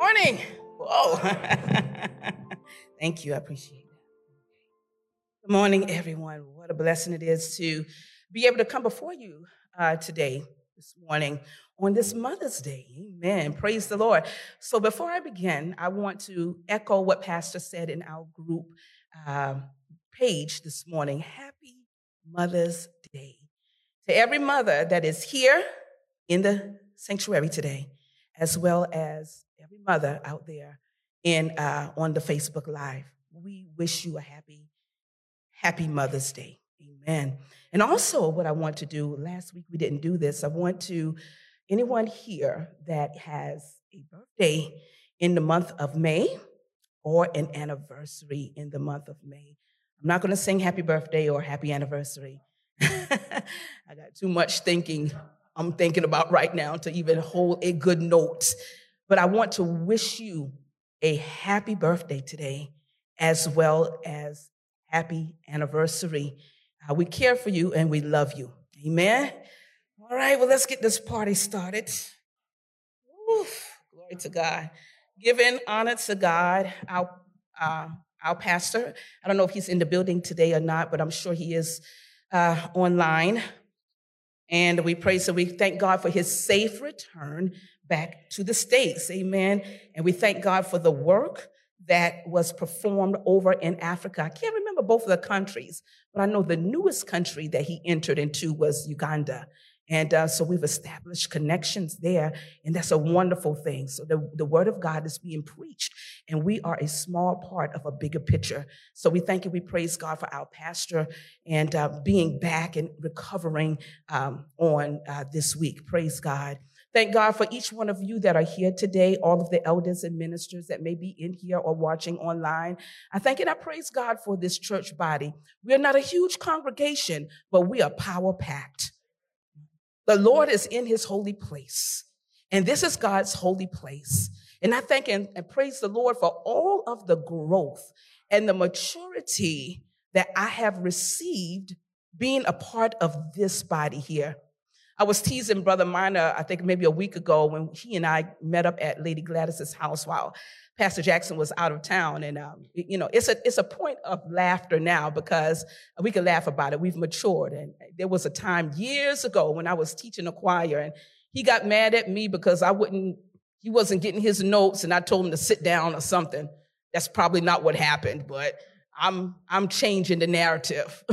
Morning. Whoa. Thank you. I appreciate that. Good morning, everyone. What a blessing it is to be able to come before you today, this morning, on this Mother's Day. Amen. Praise the Lord. So before I begin, I want to echo what Pastor said in our group page this morning. Happy Mother's Day to every mother that is here in the sanctuary today, as well as every mother out there in on the Facebook Live. We wish you a happy Mother's Day. Amen. And also what I want to do, last week we didn't do this, I want to, anyone here that has a birthday in the month of May or an anniversary in the month of May, I'm not going to sing happy birthday or happy anniversary. I got too much thinking I'm thinking about right now to even hold a good note. But I want to wish you a happy birthday today, as well as happy anniversary. We care for you and we love you. Amen? All right, well, let's get this party started. Oof, glory to God. Giving honor to God, our pastor. I don't know if he's in the building today or not, but I'm sure he is online. And we pray, so we thank God for his safe return back to the States. Amen. And we thank God for the work that was performed over in Africa. I can't remember both of the countries, but I know the newest country that he entered into was Uganda. And so we've established connections there, and that's a wonderful thing. So the word of God is being preached, and we are a small part of a bigger picture. So we thank you. We praise God for our pastor and being back and recovering on this week. Praise God. Thank God for each one of you that are here today, all of the elders and ministers that may be in here or watching online. I thank and I praise God for this church body. We are not a huge congregation, but we are power-packed. The Lord is in his holy place, and this is God's holy place. And I thank and praise the Lord for all of the growth and the maturity that I have received being a part of this body here. I was teasing Brother Minor, I think maybe a week ago, when he and I met up at Lady Gladys's house while Pastor Jackson was out of town. And, you know, it's a point of laughter now because we can laugh about it. We've matured. And there was a time years ago when I was teaching a choir, and he got mad at me because he wasn't getting his notes, and I told him to sit down or something. That's probably not what happened, but I'm changing the narrative.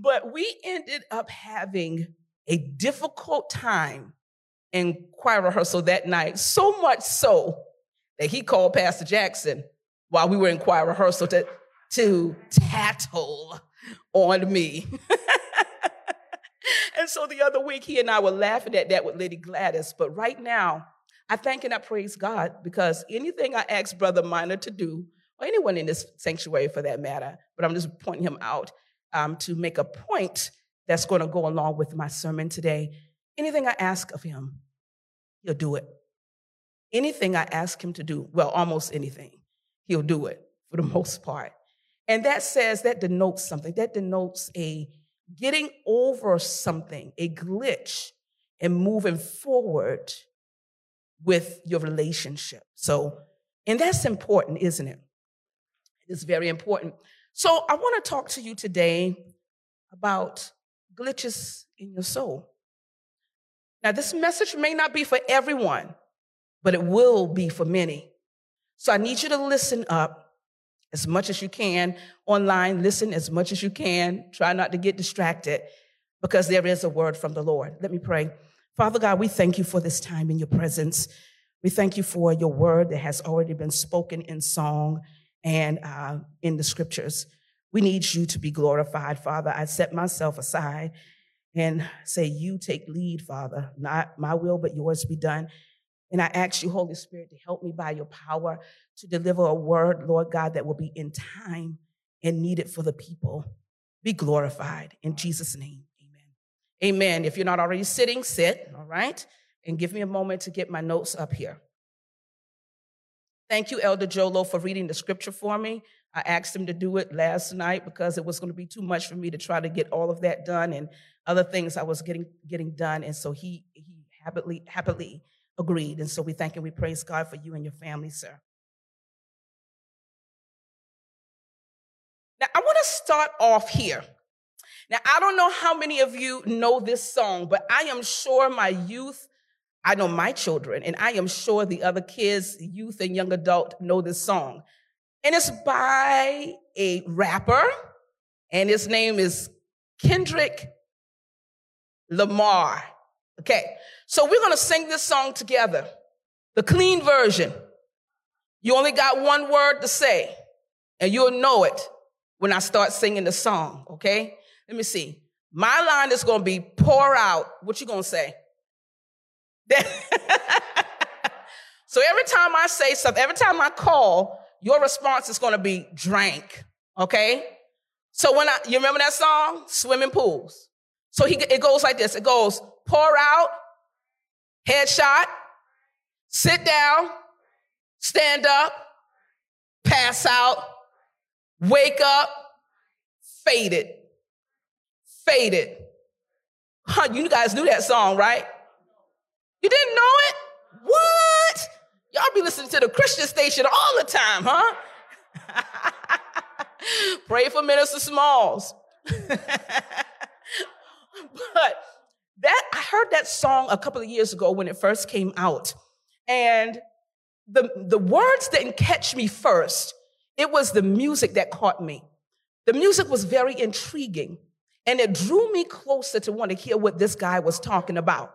But we ended up having a difficult time in choir rehearsal that night, so much so that he called Pastor Jackson while we were in choir rehearsal to tattle on me. And so the other week, he and I were laughing at that with Lady Gladys. But right now, I thank and I praise God, because anything I ask Brother Minor to do, or anyone in this sanctuary for that matter, but I'm just pointing him out, to make a point that's going to go along with my sermon today. Anything I ask of him, he'll do it. Anything I ask him to do, well, almost anything, he'll do it for the most part. And that denotes something. That denotes a getting over something, a glitch, and moving forward with your relationship. So, and that's important, isn't it? It's very important. So I want to talk to you today about glitches in your soul. Now, this message may not be for everyone, but it will be for many. So I need you to listen up as much as you can online. Listen as much as you can. Try not to get distracted, because there is a word from the Lord. Let me pray. Father God, we thank you for this time in your presence. We thank you for your word that has already been spoken in song and in the scriptures. We need you to be glorified, Father. I set myself aside and say, you take lead, Father. Not my will, but yours be done. And I ask you, Holy Spirit, to help me by your power to deliver a word, Lord God, that will be in time and needed for the people. Be glorified in Jesus' name. Amen. Amen. If you're not already sitting, sit, all right? And give me a moment to get my notes up here. Thank you, Elder Jolo, for reading the scripture for me. I asked him to do it last night because it was going to be too much for me to try to get all of that done and other things I was getting done. And so he happily agreed. And so we thank and we praise God for you and your family, sir. Now, I want to start off here. Now, I don't know how many of you know this song, but I am sure my youth, I know my children, and I am sure the other kids, youth and young adult know this song. And it's by a rapper, and his name is Kendrick Lamar. Okay, so we're going to sing this song together, the clean version. You only got one word to say, and you'll know it when I start singing the song, okay? Let me see. My line is going to be pour out. What you going to say? So every time I say something, every time I call, your response is going to be drank, okay? So when you remember that song? Swimming pools. So it goes like this. It goes, pour out, headshot, sit down, stand up, pass out, wake up, faded, faded. Huh, you guys knew that song, right? You didn't know it? What? Y'all be listening to the Christian station all the time, huh? Pray for Minister Smalls. But I heard that song a couple of years ago when it first came out. And the words didn't catch me first. It was the music that caught me. The music was very intriguing, and it drew me closer to want to hear what this guy was talking about.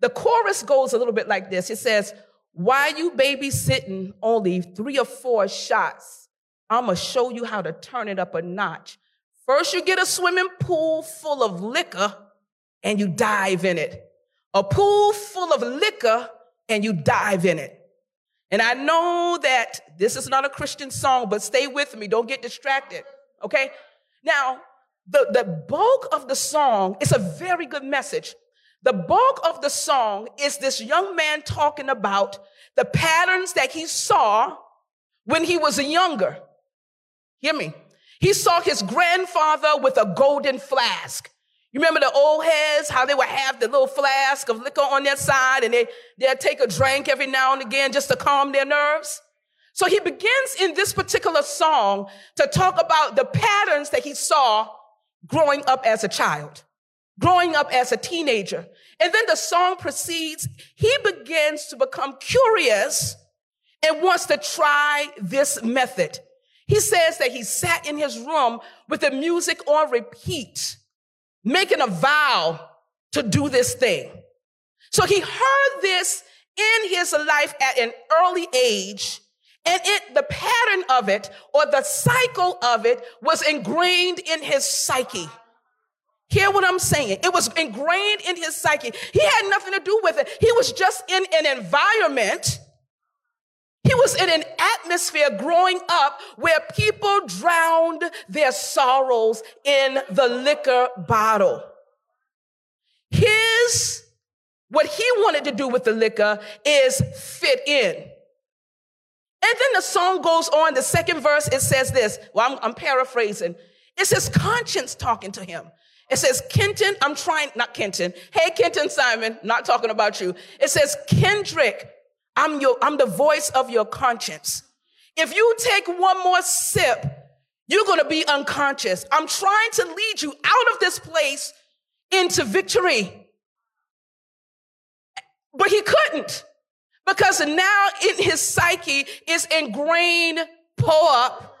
The chorus goes a little bit like this. It says, why you babysitting only 3 or 4 shots? I'ma show you how to turn it up a notch. First, you get a swimming pool full of liquor and you dive in it. A pool full of liquor and you dive in it. And I know that this is not a Christian song, but stay with me. Don't get distracted, okay? Now, the bulk of the song is a very good message. The bulk of the song is this young man talking about the patterns that he saw when he was younger. Hear me. He saw his grandfather with a golden flask. You remember the old heads, how they would have the little flask of liquor on their side, and they'd take a drink every now and again just to calm their nerves? So he begins in this particular song to talk about the patterns that he saw growing up as a child, growing up as a teenager. And then the song proceeds. He begins to become curious and wants to try this method. He says that he sat in his room with the music on repeat, making a vow to do this thing. So he heard this in his life at an early age, and the pattern of it, or the cycle of it, was ingrained in his psyche. Hear what I'm saying? It was ingrained in his psyche. He had nothing to do with it. He was just in an environment. He was in an atmosphere growing up where people drowned their sorrows in the liquor bottle. What he wanted to do with the liquor is fit in. And then the song goes on. The second verse, it says this. Well, I'm paraphrasing. It's his conscience talking to him. It says, Kenton, Hey, Kenton Simon, not talking about you. It says, Kendrick, I'm the voice of your conscience. If you take one more sip, you're going to be unconscious. I'm trying to lead you out of this place into victory. But he couldn't, because now in his psyche is ingrained, pull up,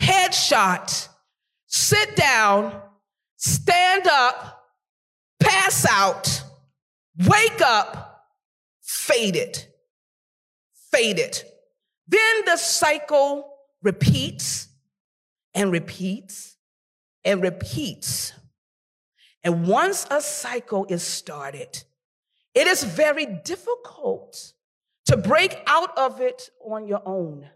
headshot, sit down, stand up, pass out, wake up, faded, faded. Then the cycle repeats and repeats and repeats. And once a cycle is started, It is very difficult to break out of it on your own.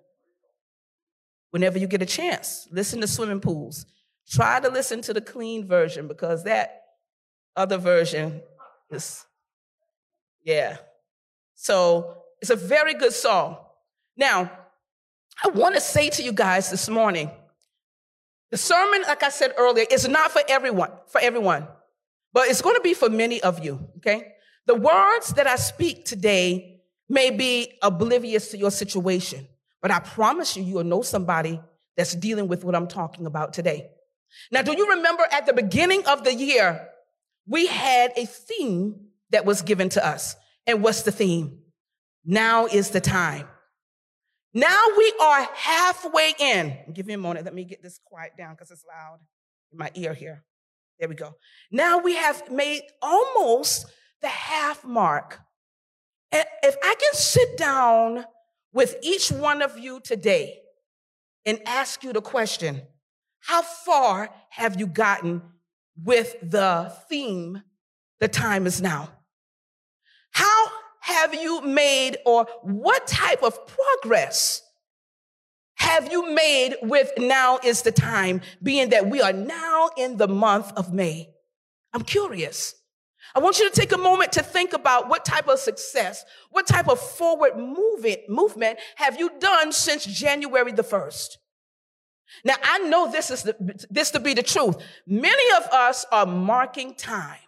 Whenever you get a chance, listen to swimming pools. Try to listen to the clean version, because that other version is, yeah. So it's a very good song. Now, I want to say to you guys this morning, the sermon, like I said earlier, is not for everyone, but it's going to be for many of you, okay? The words that I speak today may be oblivious to your situation, but I promise you, you'll know somebody that's dealing with what I'm talking about today. Now, do you remember at the beginning of the year, we had a theme that was given to us. And what's the theme? Now is the time. Now we are halfway in. Give me a moment. Let me get this quiet down because it's loud in my ear here. There we go. Now we have made almost the half mark. And if I can sit down with each one of you today and ask you the question, how far have you gotten with the theme, the time is now? How have you made, or what type of progress have you made with now is the time, being that we are now in the month of May? I'm curious. I want you to take a moment to think about what type of success, what type of forward movement have you done since January the 1st? Now, I know this to be the truth. Many of us are marking time,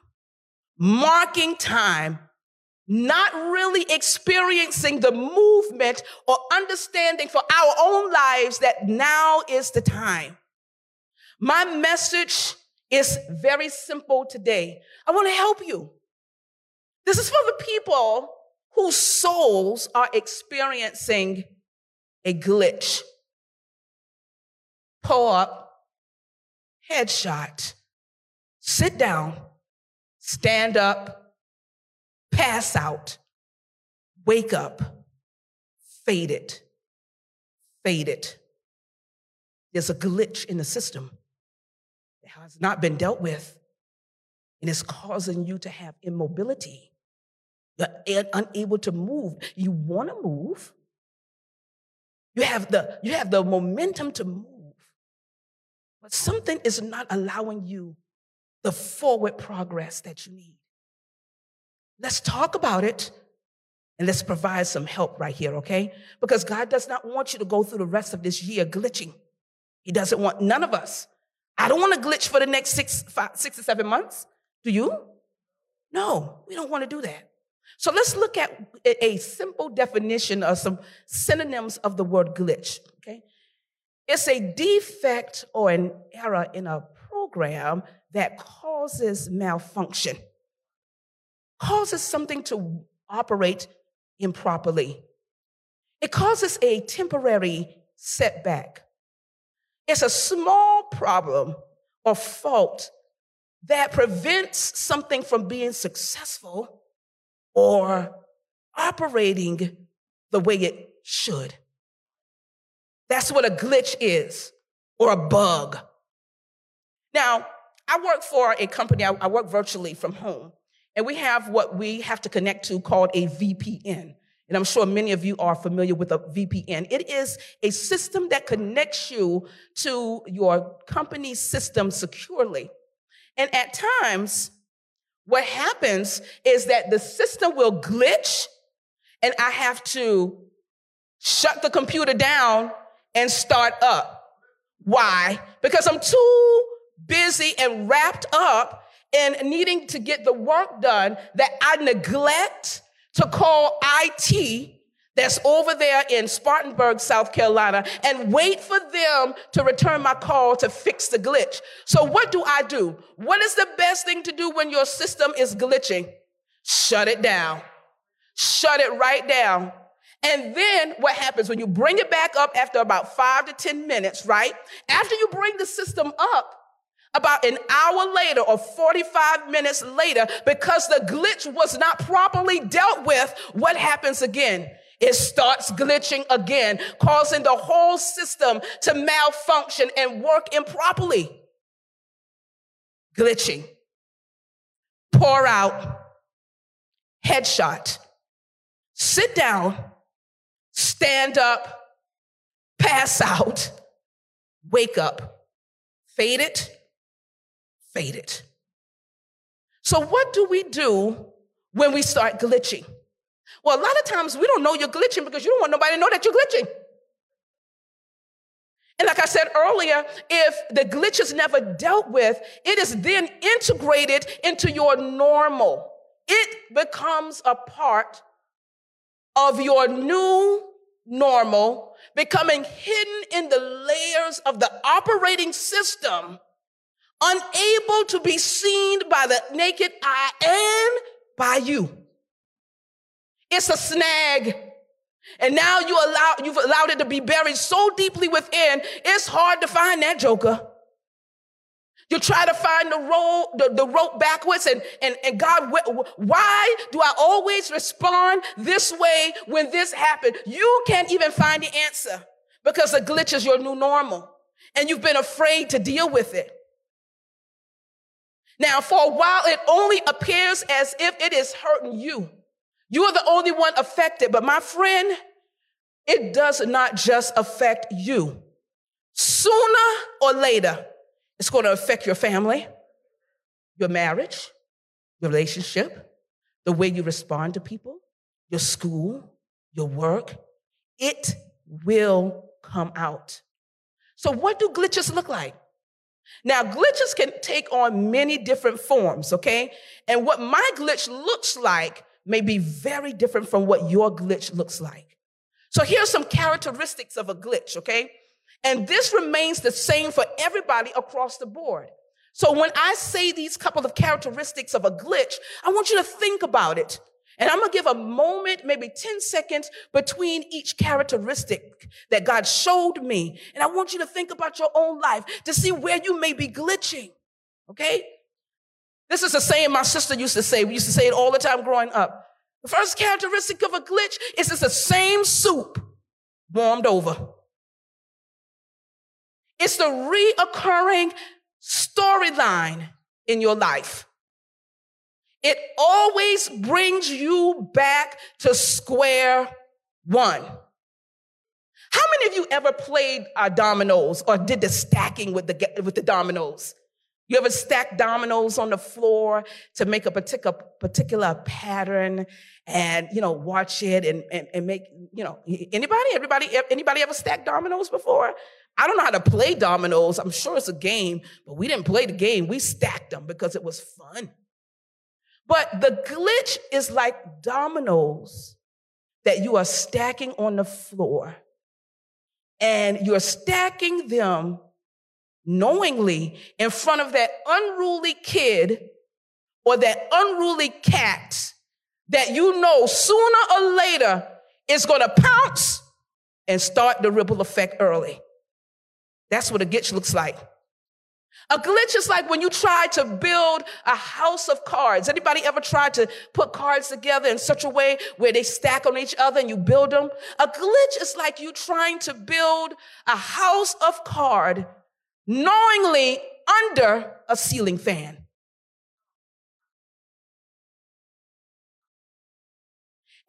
not really experiencing the movement or understanding for our own lives that now is the time. My message is very simple today. I want to help you. This is for the people whose souls are experiencing a glitch. Pull up, headshot, sit down, stand up, pass out, wake up, faded. There's a glitch in the system that has not been dealt with, and it's causing you to have immobility. You're unable to move. You want to move. You have the momentum to move. But something is not allowing you the forward progress that you need. Let's talk about it, and let's provide some help right here, okay? Because God does not want you to go through the rest of this year glitching. He doesn't want none of us. I don't want to glitch for the next 6 to 7 months. Do you? No, we don't want to do that. So let's look at a simple definition of some synonyms of the word glitch, okay? It's a defect or an error in a program that causes malfunction, causes something to operate improperly. It causes a temporary setback. It's a small problem or fault that prevents something from being successful or operating the way it should. That's what a glitch is, or a bug. Now, I work for a company. I work virtually from home, and we have what we have to connect to called a VPN. And I'm sure many of you are familiar with a VPN. It is a system that connects you to your company's system securely. And at times, what happens is that the system will glitch, and I have to shut the computer down and start up. Why? Because I'm too busy and wrapped up in needing to get the work done that I neglect to call IT that's over there in Spartanburg, South Carolina, and wait for them to return my call to fix the glitch. So what do I do? What is the best thing to do when your system is glitching? Shut it down. Shut it right down. And then what happens when you bring it back up after about 5 to 10 minutes, right? After you bring the system up, about an hour later or 45 minutes later, because the glitch was not properly dealt with, what happens again? It starts glitching again, causing the whole system to malfunction and work improperly. Glitching. Pour out. headshot. Sit down, stand up, pass out, wake up, fade it, fade it. So what do we do when we start glitching? Well, a lot of times we don't know you're glitching because you don't want nobody to know that you're glitching. And like I said earlier, if the glitch is never dealt with, it is then integrated into your normal. It becomes a part of your new normal, becoming hidden in the layers of the operating system, unable to be seen by the naked eye and by you. It's a snag. And now you've allowed it to be buried so deeply within, it's hard to find that joker. You try to find the rope backwards, and God, why do I always respond this way when this happened? You can't even find the answer because the glitch is your new normal, and you've been afraid to deal with it. Now, for a while, it only appears as if it is hurting you. You are the only one affected, but my friend, it does not just affect you. Sooner or later, it's going to affect your family, your marriage, your relationship, the way you respond to people, your school, your work. It will come out. So what do glitches look like? Now, glitches can take on many different forms, okay? And what my glitch looks like may be very different from what your glitch looks like. So here's some characteristics of a glitch, okay? And this remains the same for everybody across the board. So when I say these couple of characteristics of a glitch, I want you to think about it. And I'm gonna give a moment, maybe 10 seconds between each characteristic that God showed me. And I want you to think about your own life to see where you may be glitching, okay? This is a saying my sister used to say. We used to say it all the time growing up. The first characteristic of a glitch is it's the same soup warmed over. It's the reoccurring storyline in your life. It always brings you back to square one. How many of you ever played dominoes or did the stacking with the dominoes? You ever stack dominoes on the floor to make a particular pattern and, you know, watch it and make, you know, anybody ever stacked dominoes before? I don't know how to play dominoes. I'm sure it's a game, but we didn't play the game. We stacked them because it was fun. But the glitch is like dominoes that you are stacking on the floor, and you're stacking them knowingly in front of that unruly kid or that unruly cat that you know sooner or later is going to pounce and start the ripple effect early. That's what a glitch looks like. A glitch is like when you try to build a house of cards. Anybody ever tried to put cards together in such a way where they stack on each other and you build them? A glitch is like you trying to build a house of cards knowingly under a ceiling fan.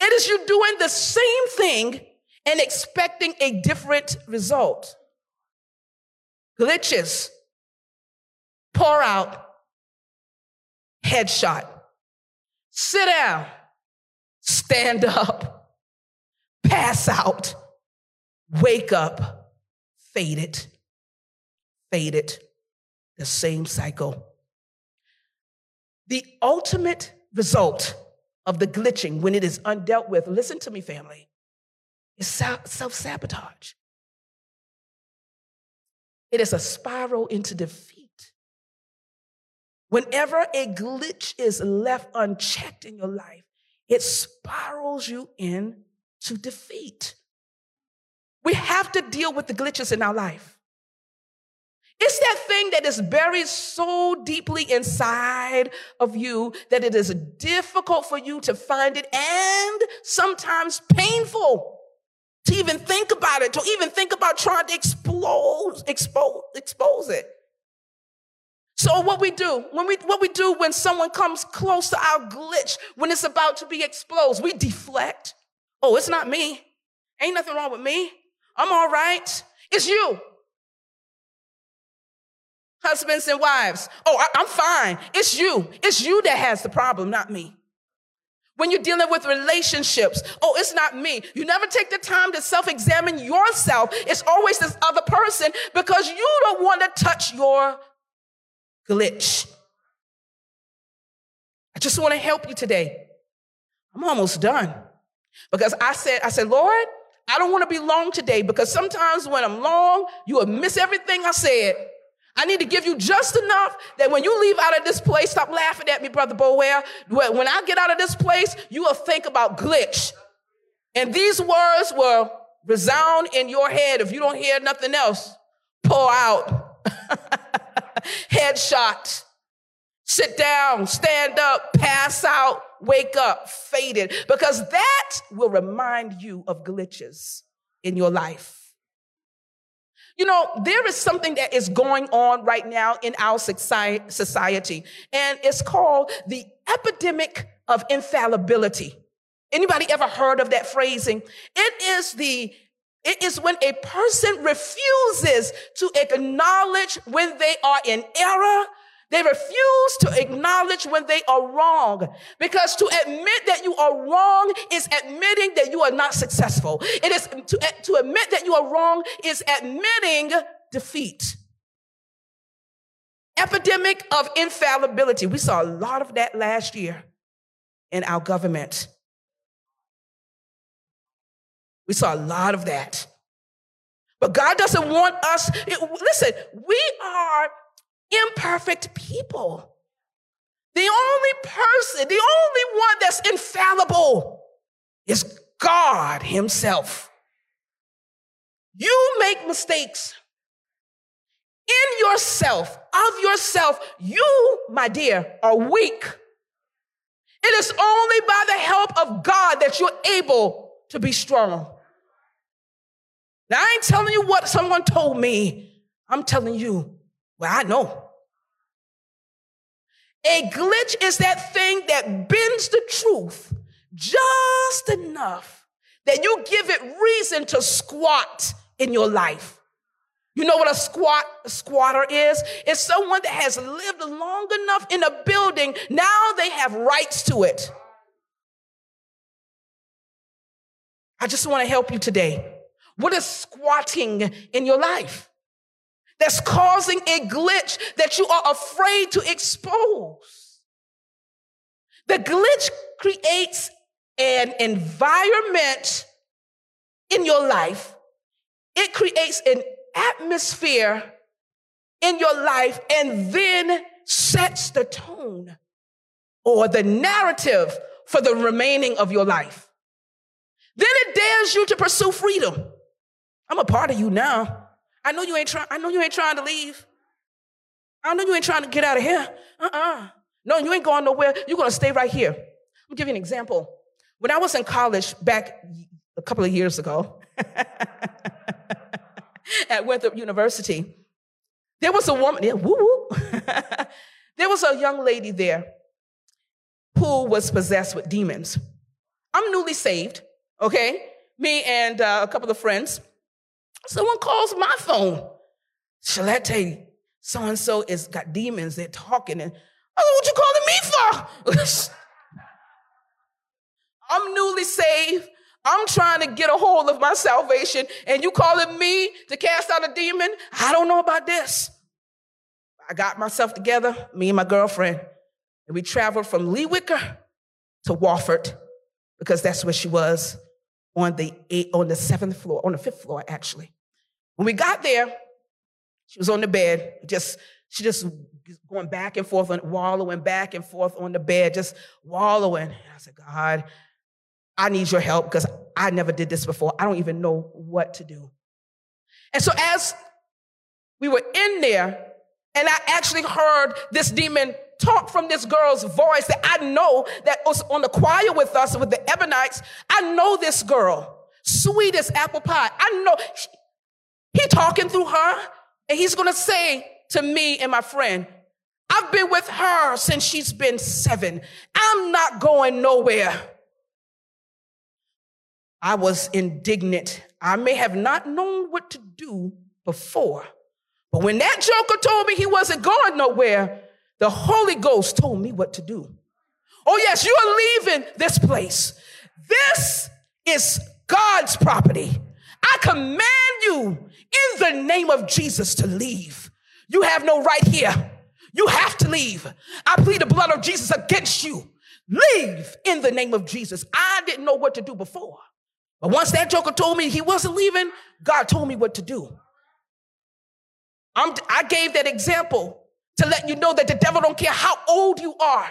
It is you doing the same thing and expecting a different result. Glitches. Pour out. Headshot. Sit down. Stand up. Pass out. Wake up. Fade it. Fade it. The same cycle. The ultimate result of the glitching when it is undealt with, listen to me, family, is self-sabotage. It is a spiral into defeat. Whenever a glitch is left unchecked in your life, it spirals you into defeat. We have to deal with the glitches in our life. It's that thing that is buried so deeply inside of you that it is difficult for you to find it, and sometimes painful to even think about it, to even think about trying to expose it. So what we do when someone comes close to our glitch, when it's about to be exposed, we deflect. Oh, it's not me. Ain't nothing wrong with me. I'm all right. It's you. Husbands and wives. Oh, I'm fine. It's you. It's you that has the problem, not me. When you're dealing with relationships, oh, it's not me. You never take the time to self-examine yourself. It's always this other person because you don't want to touch your glitch. I just want to help you today. I'm almost done because I said, Lord, I don't want to be long today because sometimes when I'm long, you will miss everything I said. I need to give you just enough that when you leave out of this place, stop laughing at me, Brother Bowell. When I get out of this place, you will think about glitch. And these words will resound in your head if you don't hear nothing else. Pour out. Headshot. Sit down, stand up, pass out, wake up, faded. Because that will remind you of glitches in your life. You know, there is something that is going on right now in our society, and it's called the epidemic of infallibility. Anybody ever heard of that phrasing? It is when a person refuses to acknowledge when they are in error. They refuse to acknowledge when they are wrong, because to admit that you are wrong is admitting that you are not successful. It is to admit that you are wrong is admitting defeat. Epidemic of infallibility. We saw a lot of that last year in our government. We saw a lot of that. But God doesn't want us. Listen, we are imperfect people. The only person, the only one that's infallible is God Himself. You make mistakes in yourself, of yourself. You, my dear, are weak. It is only by the help of God that you're able to be strong. Now, I ain't telling you what someone told me. I'm telling you, well, I know. A glitch is that thing that bends the truth just enough that you give it reason to squat in your life. You know what a squatter is? It's someone that has lived long enough in a building, now they have rights to it. I just want to help you today. What is squatting in your life that's causing a glitch that you are afraid to expose? The glitch creates an environment in your life. It creates an atmosphere in your life and then sets the tone or the narrative for the remaining of your life. Then it dares you to pursue freedom. I'm a part of you now. I know you ain't trying to leave. I know you ain't trying to get out of here. No, you ain't going nowhere. You're going to stay right here. I'll give you an example. When I was in college back a couple of years ago at Winthrop University, there was a woman, yeah, woo-woo. There was a young lady there who was possessed with demons. I'm newly saved, okay? Me and a couple of friends. Someone calls my phone. Shalette, so-and-so has got demons. They're talking. And I said, what you calling me for? I'm newly saved. I'm trying to get a hold of my salvation. And you calling me to cast out a demon? I don't know about this. I got myself together, me and my girlfriend. And we traveled from Lee Wicker to Wofford because that's where she was. On the fifth floor, actually. When we got there, she was on the bed, she just going back and forth, wallowing back and forth on the bed, just wallowing. And I said, God, I need your help because I never did this before. I don't even know what to do. And so as we were in there, and I actually heard this demon talk from this girl's voice that I know that was on the choir with us, with the Ebonites. I know this girl, sweet as apple pie. I know he talking through her, and he's going to say to me and my friend, I've been with her since she's been 7. I'm not going nowhere. I was indignant. I may have not known what to do before, but when that joker told me he wasn't going nowhere, the Holy Ghost told me what to do. Oh yes, you're leaving this place. This is God's property. I command you in the name of Jesus to leave. You have no right here. You have to leave. I plead the blood of Jesus against you. Leave in the name of Jesus. I didn't know what to do before, but once that joker told me he wasn't leaving, God told me what to do. I gave that example to let you know that the devil don't care how old you are.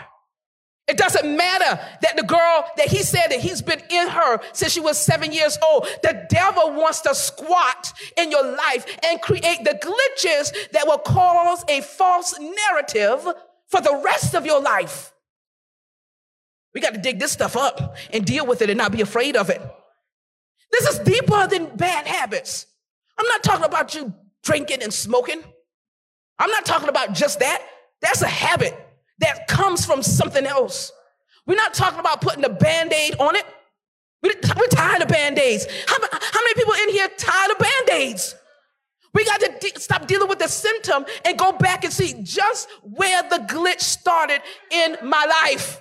It doesn't matter that the girl that he said that he's been in her since she was 7 years old. The devil wants to squat in your life and create the glitches that will cause a false narrative for the rest of your life. We got to dig this stuff up and deal with it and not be afraid of it. This is deeper than bad habits. I'm not talking about you drinking and smoking. I'm not talking about just that. That's a habit that comes from something else. We're not talking about putting a Band-Aid on it. We're tired of Band-Aids. How many people in here tired of Band-Aids? We got to stop dealing with the symptom and go back and see just where the glitch started in my life.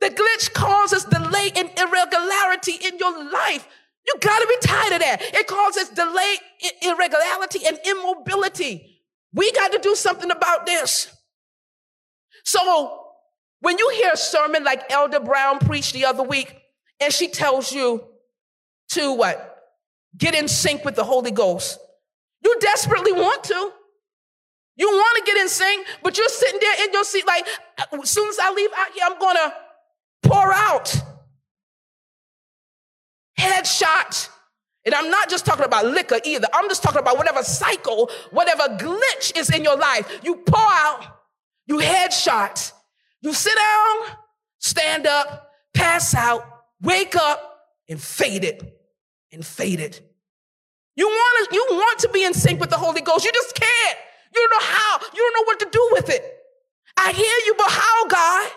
The glitch causes delay and irregularity in your life. You got to be tired of that. It causes delay, irregularity, and immobility. We got to do something about this. So when you hear a sermon like Elder Brown preached the other week, and she tells you to what? Get in sync with the Holy Ghost. You desperately want to. You want to get in sync, but you're sitting there in your seat like, as soon as I leave out here, I'm going to pour out. Headshot. And I'm not just talking about liquor either. I'm just talking about whatever cycle, whatever glitch is in your life. You pour out, you headshot, you sit down, stand up, pass out, wake up, and fade it, and fade it. You want to be in sync with the Holy Ghost. You just can't. You don't know how. You don't know what to do with it. I hear you, but how, God?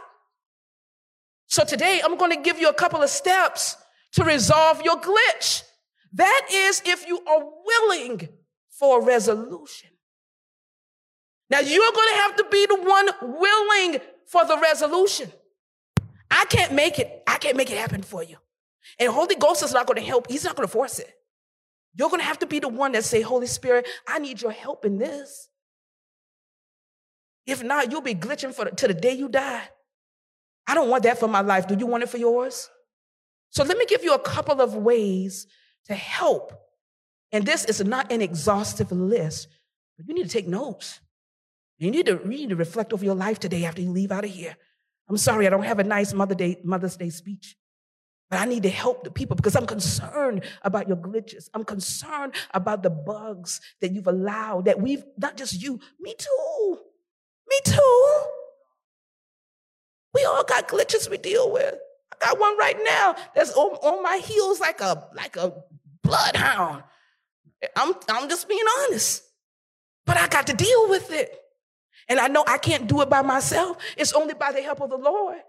So today, I'm going to give you a couple of steps to resolve your glitch. That is if you are willing for a resolution. Now you're going to have to be the one willing for the resolution. I can't make it. I can't make it happen for you. And Holy Ghost is not going to help. He's not going to force it. You're going to have to be the one that say, Holy Spirit, I need your help in this. If not, you'll be glitching till the day you die. I don't want that for my life. Do you want it for yours? So let me give you a couple of ways to help. And this is not an exhaustive list, but you need to take notes. You need to reflect over your life today after you leave out of here. I'm sorry, I don't have a nice Mother's Day speech, but I need to help the people because I'm concerned about your glitches. I'm concerned about the bugs that you've allowed, that we've, not just you, me too. We all got glitches we deal with. I got one right now that's on my heels like a bloodhound. I'm just being honest. But I got to deal with it. And I know I can't do it by myself. It's only by the help of the Lord.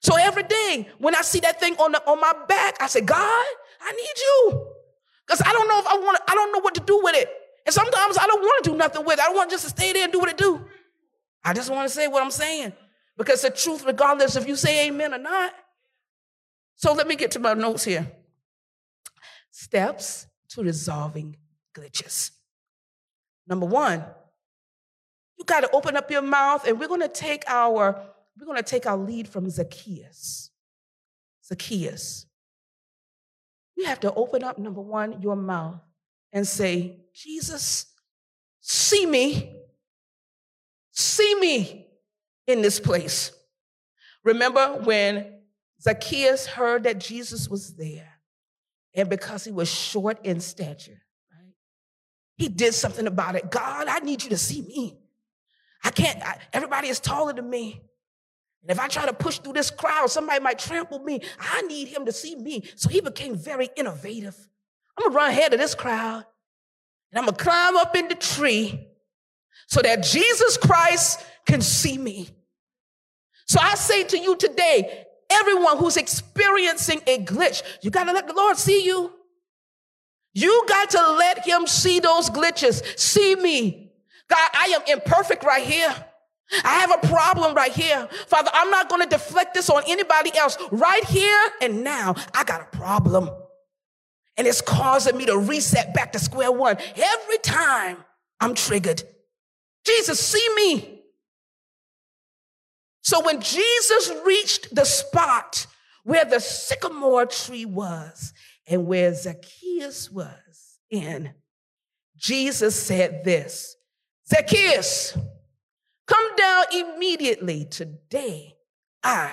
So every day when I see that thing on my back, I say, God, I need you. Because I don't know if I want to, I don't know what to do with it. And sometimes I don't want to do nothing with it. I don't want just to stay there and do what it do. I just want to say what I'm saying. Because the truth, regardless if you say amen or not. So let me get to my notes here. Steps to resolving glitches. Number one, you got to open up your mouth, and we're going to take our lead from Zacchaeus. Zacchaeus. You have to open up, number one, your mouth and say, Jesus, see me. See me in this place. Remember when Zacchaeus heard that Jesus was there, and because he was short in stature, right, he did something about it. God, I need you to see me. Everybody is taller than me. And if I try to push through this crowd, somebody might trample me. I need him to see me. So he became very innovative. I'm going to run ahead of this crowd, and I'm going to climb up in the tree, so that Jesus Christ can see me. So I say to you today, everyone who's experiencing a glitch, you got to let the Lord see you. You got to let him see those glitches. See me. God, I am imperfect right here. I have a problem right here. Father, I'm not going to deflect this on anybody else. Right here and now, I got a problem. And it's causing me to reset back to square one. Every time I'm triggered. Jesus, see me. So when Jesus reached the spot where the sycamore tree was and where Zacchaeus was in, Jesus said this, Zacchaeus, come down immediately. Today, I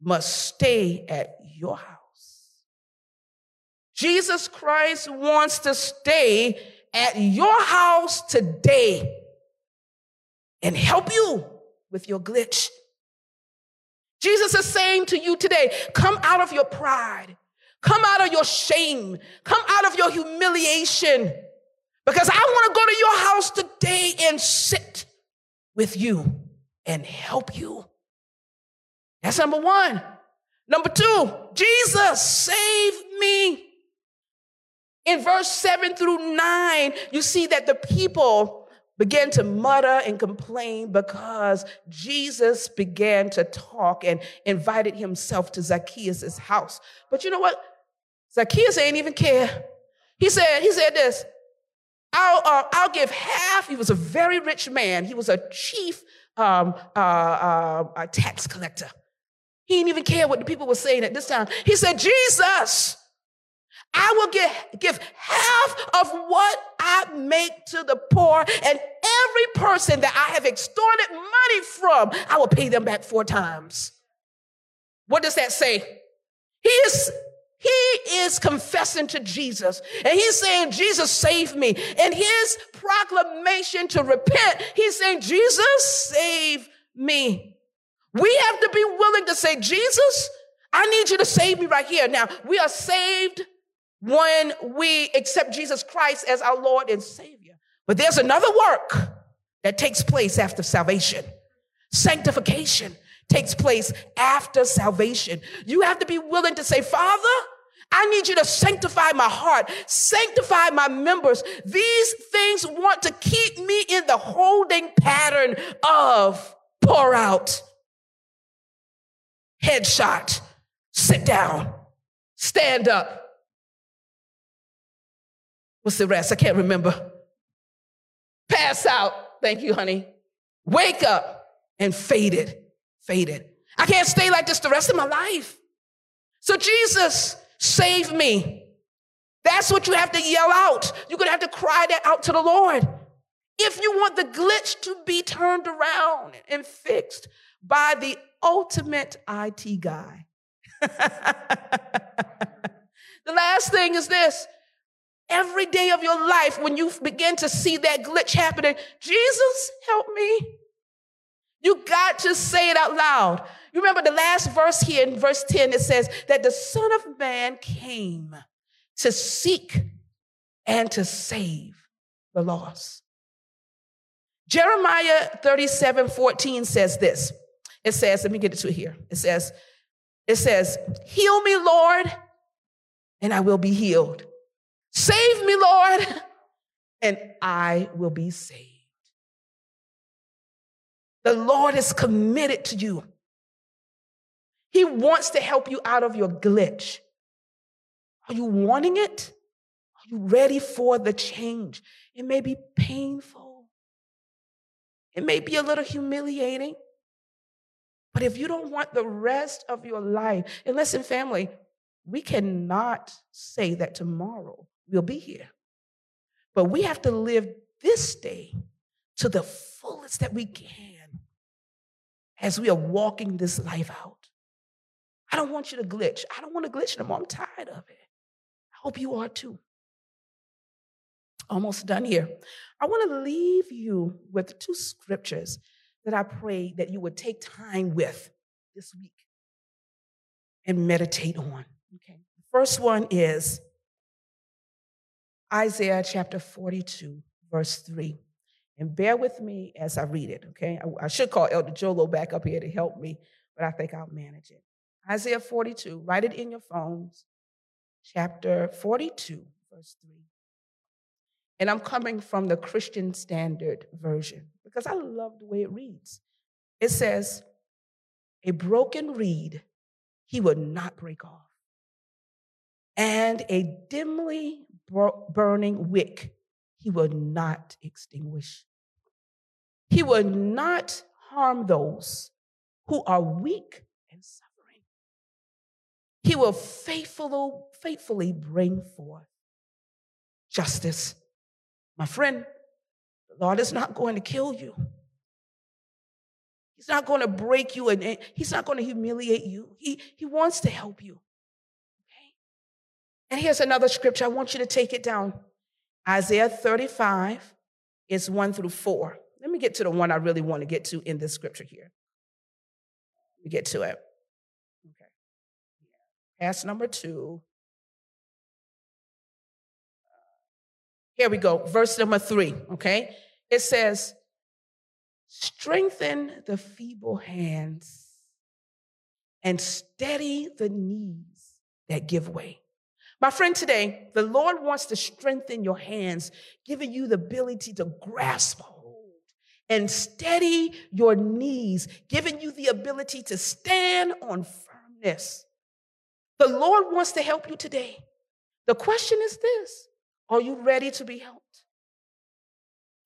must stay at your house. Jesus Christ wants to stay at your house today and help you with your glitch. Jesus is saying to you today, come out of your pride. Come out of your shame. Come out of your humiliation. Because I want to go to your house today and sit with you and help you. That's number one. Number two, Jesus, save me. In verse 7 through 9, you see that the people began to mutter and complain because Jesus began to talk and invited himself to Zacchaeus' house. But you know what? Zacchaeus ain't even care. He said this, I'll give half. He was a very rich man. He was a chief tax collector. He didn't even care what the people were saying at this time. He said, Jesus, I will give half of what I make to the poor, and every person that I have extorted money from, I will pay them back 4 times. What does that say? He is confessing to Jesus, and he's saying, Jesus, save me. In his proclamation to repent, he's saying, Jesus, save me. We have to be willing to say, Jesus, I need you to save me right here. Now, we are saved when we accept Jesus Christ as our Lord and Savior. But there's another work that takes place after salvation. Sanctification takes place after salvation. You have to be willing to say, Father, I need you to sanctify my heart, sanctify my members. These things want to keep me in the holding pattern of pour out, headshot, sit down, stand up. What's the rest? I can't remember. Pass out. Thank you, honey. Wake up and faded. I can't stay like this the rest of my life. So Jesus, save me. That's what you have to yell out. You're going to have to cry that out to the Lord. If you want the glitch to be turned around and fixed by the ultimate IT guy. The last thing is this. Every day of your life, when you begin to see that glitch happening, Jesus, help me. You got to say it out loud. You remember the last verse here in verse 10, it says that the Son of Man came to seek and to save the lost. Jeremiah 37:14 says this. It says, let me get it to here. It says, heal me, Lord, and I will be healed. Save me, Lord, and I will be saved. The Lord is committed to you. He wants to help you out of your glitch. Are you wanting it? Are you ready for the change? It may be painful. It may be a little humiliating. But if you don't want the rest of your life, and listen, family, we cannot say that tomorrow we'll be here. But we have to live this day to the fullest that we can as we are walking this life out. I don't want you to glitch. I don't want to glitch no more. I'm tired of it. I hope you are too. Almost done here. I want to leave you with 2 scriptures that I pray that you would take time with this week and meditate on. Okay. The first one is Isaiah chapter 42, verse 3. And bear with me as I read it, okay? I should call Elder Jolo back up here to help me, but I think I'll manage it. Isaiah 42, write it in your phones, chapter 42, verse 3. And I'm coming from the Christian Standard Version because I love the way it reads. It says, a broken reed he would not break off, and a dimly burning wick he would not extinguish. He would not harm those who are weak and suffering. He will faithfully bring forth justice. My friend, the Lord is not going to kill you. He's not going to break you, and he's not going to humiliate you. He wants to help you. Okay? And here's another scripture. I want you to take it down. Isaiah 35 is 1-4. Let me get to the one I really want to get to in this scripture here. Let me get to it. Okay. Pass number 2. Here we go. Verse number 3. Okay. It says, strengthen the feeble hands and steady the knees that give way. My friend, today, the Lord wants to strengthen your hands, giving you the ability to grasp hold and steady your knees, giving you the ability to stand on firmness. The Lord wants to help you today. The question is this: are you ready to be helped?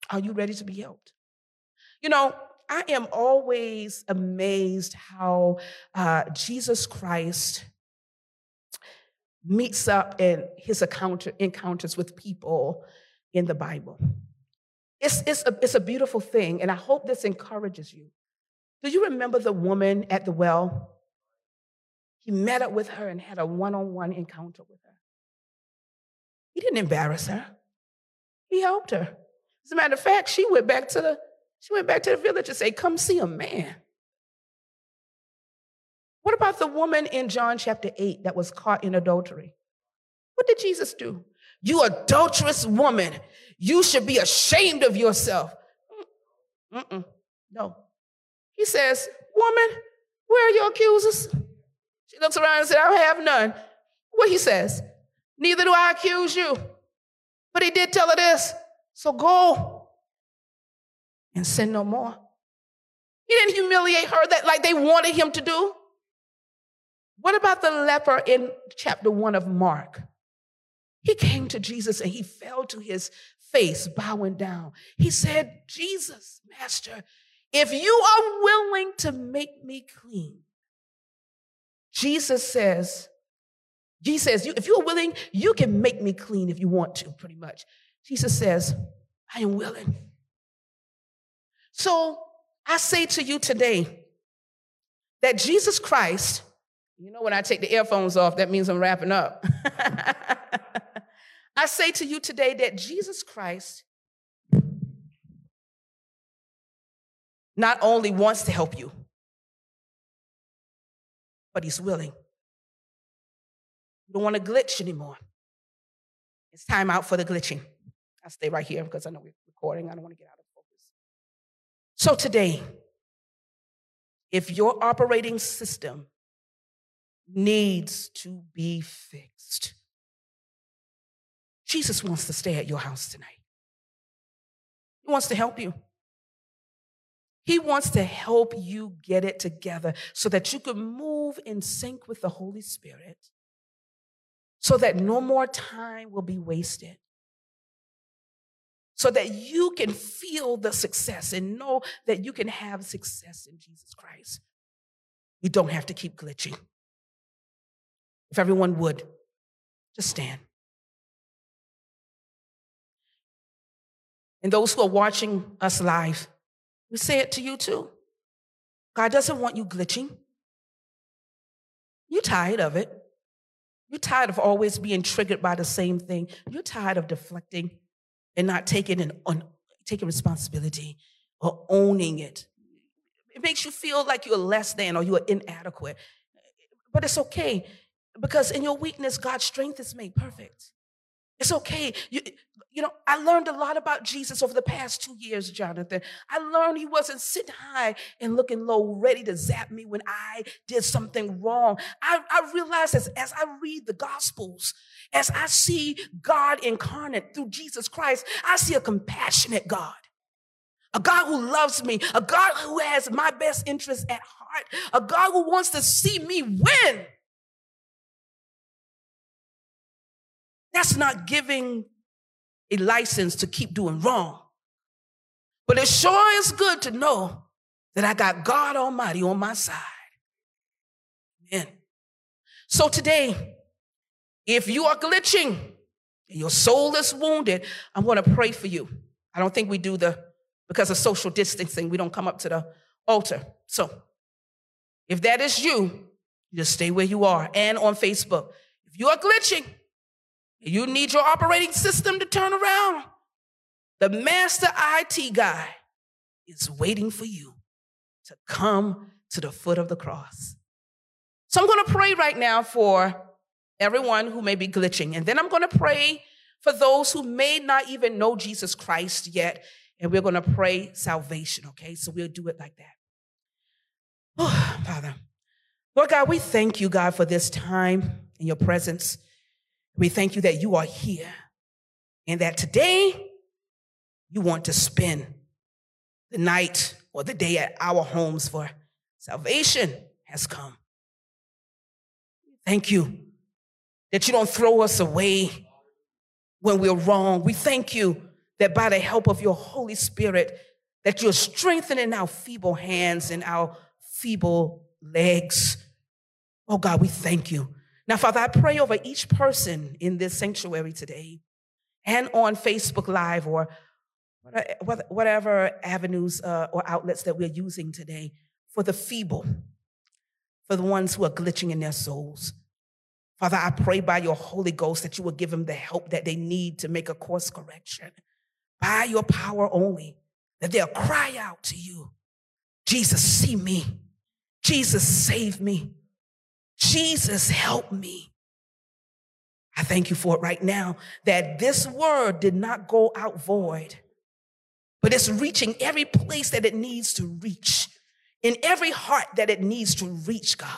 Are you ready to be helped? You know, I am always amazed how Jesus Christ meets up in his encounters with people in the Bible. It's a beautiful thing, and I hope this encourages you. Do you remember the woman at the well? He met up with her and had a one-on-one encounter with her. He didn't embarrass her. He helped her. As a matter of fact, she went back to the village and said, come see a man. What about the woman in John chapter 8 that was caught in adultery? What did Jesus do? You adulterous woman, you should be ashamed of yourself. No. He says, woman, where are your accusers? She looks around and says, I have none. What he says, neither do I accuse you. But he did tell her this, so go and sin no more. He didn't humiliate her like they wanted him to do. What about the leper in chapter 1 of Mark? He came to Jesus and he fell to his face, bowing down. He said, Jesus, Master, if you are willing to make me clean, Jesus says, if you're willing, you can make me clean if you want to, pretty much. Jesus says, I am willing. So I say to you today that Jesus Christ, you know, when I take the earphones off, that means I'm wrapping up. I say to you today that Jesus Christ not only wants to help you, but he's willing. You don't want to glitch anymore. It's time out for the glitching. I'll stay right here because I know we're recording. I don't want to get out of focus. So today, if your operating system needs to be fixed, Jesus wants to stay at your house tonight. He wants to help you. He wants to help you get it together so that you can move in sync with the Holy Spirit, so that no more time will be wasted, so that you can feel the success and know that you can have success in Jesus Christ. You don't have to keep glitching. If everyone would, just stand. And those who are watching us live, we say it to you too. God doesn't want you glitching. You're tired of it. You're tired of always being triggered by the same thing. You're tired of deflecting and not taking responsibility or owning it. It makes you feel like you're less than or you're inadequate. But it's okay. Because in your weakness, God's strength is made perfect. It's okay. You know, I learned a lot about Jesus over the past 2 years, Jonathan. I learned he wasn't sitting high and looking low, ready to zap me when I did something wrong. I realized as I read the Gospels, as I see God incarnate through Jesus Christ, I see a compassionate God. A God who loves me, a God who has my best interests at heart, a God who wants to see me win. That's not giving a license to keep doing wrong. But it sure is good to know that I got God Almighty on my side. Amen. So today, if you are glitching and your soul is wounded, I want to pray for you. I don't think we do because of social distancing, we don't come up to the altar. So if that is you, just stay where you are and on Facebook. If you are glitching and you need your operating system to turn around, the master IT guy is waiting for you to come to the foot of the cross. So I'm going to pray right now for everyone who may be glitching. And then I'm going to pray for those who may not even know Jesus Christ yet. And we're going to pray salvation, okay? So we'll do it like that. Oh, Father. Lord God, we thank you, God, for this time in your presence. We thank you that you are here and that today you want to spend the night or the day at our homes, for salvation has come. Thank you that you don't throw us away when we're wrong. We thank you that by the help of your Holy Spirit, that you're strengthening our feeble hands and our feeble legs. Oh God, we thank you. Now, Father, I pray over each person in this sanctuary today and on Facebook Live or whatever avenues or outlets that we're using today, for the feeble, for the ones who are glitching in their souls. Father, I pray by your Holy Ghost that you will give them the help that they need to make a course correction. By your power only, that they'll cry out to you, Jesus, see me. Jesus, save me. Jesus, help me. I thank you for it right now, that this word did not go out void, but it's reaching every place that it needs to reach, in every heart that it needs to reach, God.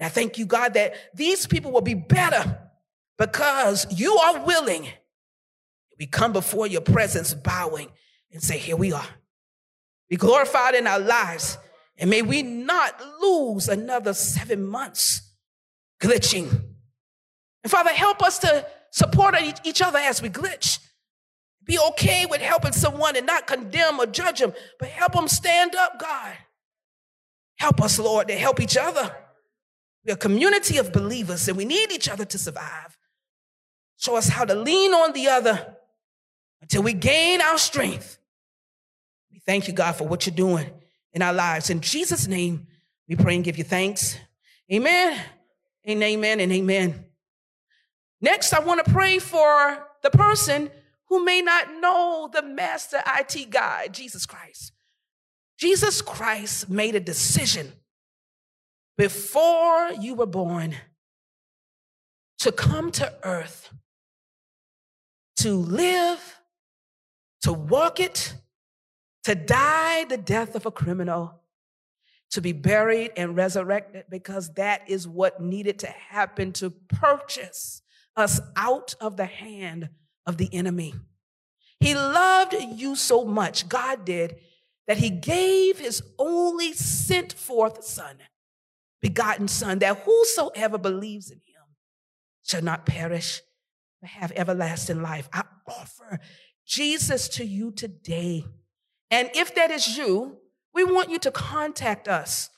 And I thank you, God, that these people will be better because you are willing. We come before your presence bowing and say, here we are. Be glorified in our lives. And may we not lose another 7 months glitching. And Father, help us to support each other as we glitch. Be okay with helping someone and not condemn or judge them, but help them stand up, God. Help us, Lord, to help each other. We're a community of believers and we need each other to survive. Show us how to lean on the other until we gain our strength. We thank you, God, for what you're doing in our lives. In Jesus' name, we pray and give you thanks. Amen, and amen, and amen. Next, I want to pray for the person who may not know the master IT guy, Jesus Christ. Jesus Christ made a decision before you were born to come to earth, to live, to walk it, to die the death of a criminal, to be buried and resurrected, because that is what needed to happen to purchase us out of the hand of the enemy. He loved you so much, God did, that he gave his only sent forth son, begotten son, that whosoever believes in him shall not perish, but have everlasting life. I offer Jesus to you today. And if that is you, we want you to contact us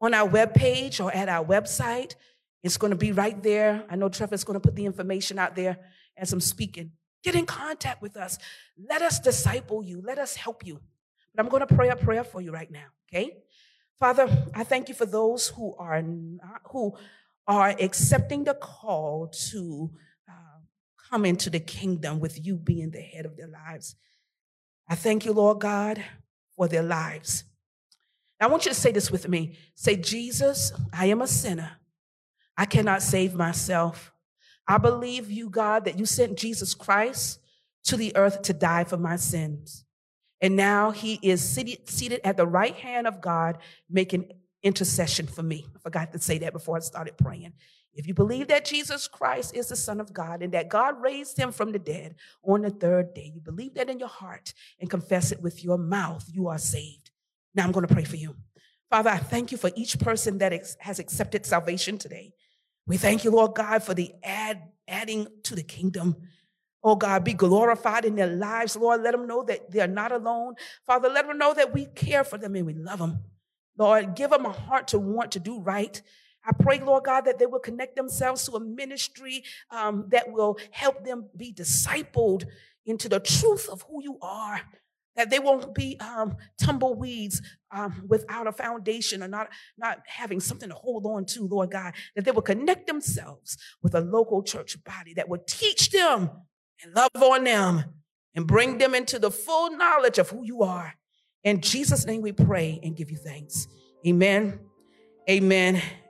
on our webpage or at our website. It's going to be right there. I know Trevor's going to put the information out there as I'm speaking. Get in contact with us. Let us disciple you. Let us help you. But I'm going to pray a prayer for you right now, okay? Father, I thank you for those who are not, who are accepting the call to come into the kingdom with you being the head of their lives. I thank you, Lord God, for their lives. Now, I want you to say this with me. Say, Jesus, I am a sinner. I cannot save myself. I believe you, God, that you sent Jesus Christ to the earth to die for my sins. And now he is seated at the right hand of God, making intercession for me. I forgot to say that before I started praying. If you believe that Jesus Christ is the Son of God and that God raised him from the dead on the third day, you believe that in your heart and confess it with your mouth, you are saved. Now I'm going to pray for you. Father, I thank you for each person that has accepted salvation today. We thank you, Lord God, for the adding to the kingdom. Oh, God, be glorified in their lives, Lord. Let them know that they're not alone. Father, let them know that we care for them and we love them. Lord, give them a heart to want to do right. I pray, Lord God, that they will connect themselves to a ministry that will help them be discipled into the truth of who you are, that they won't be tumbleweeds without a foundation or not having something to hold on to, Lord God, that they will connect themselves with a local church body that will teach them and love on them and bring them into the full knowledge of who you are. In Jesus' name we pray and give you thanks. Amen, amen,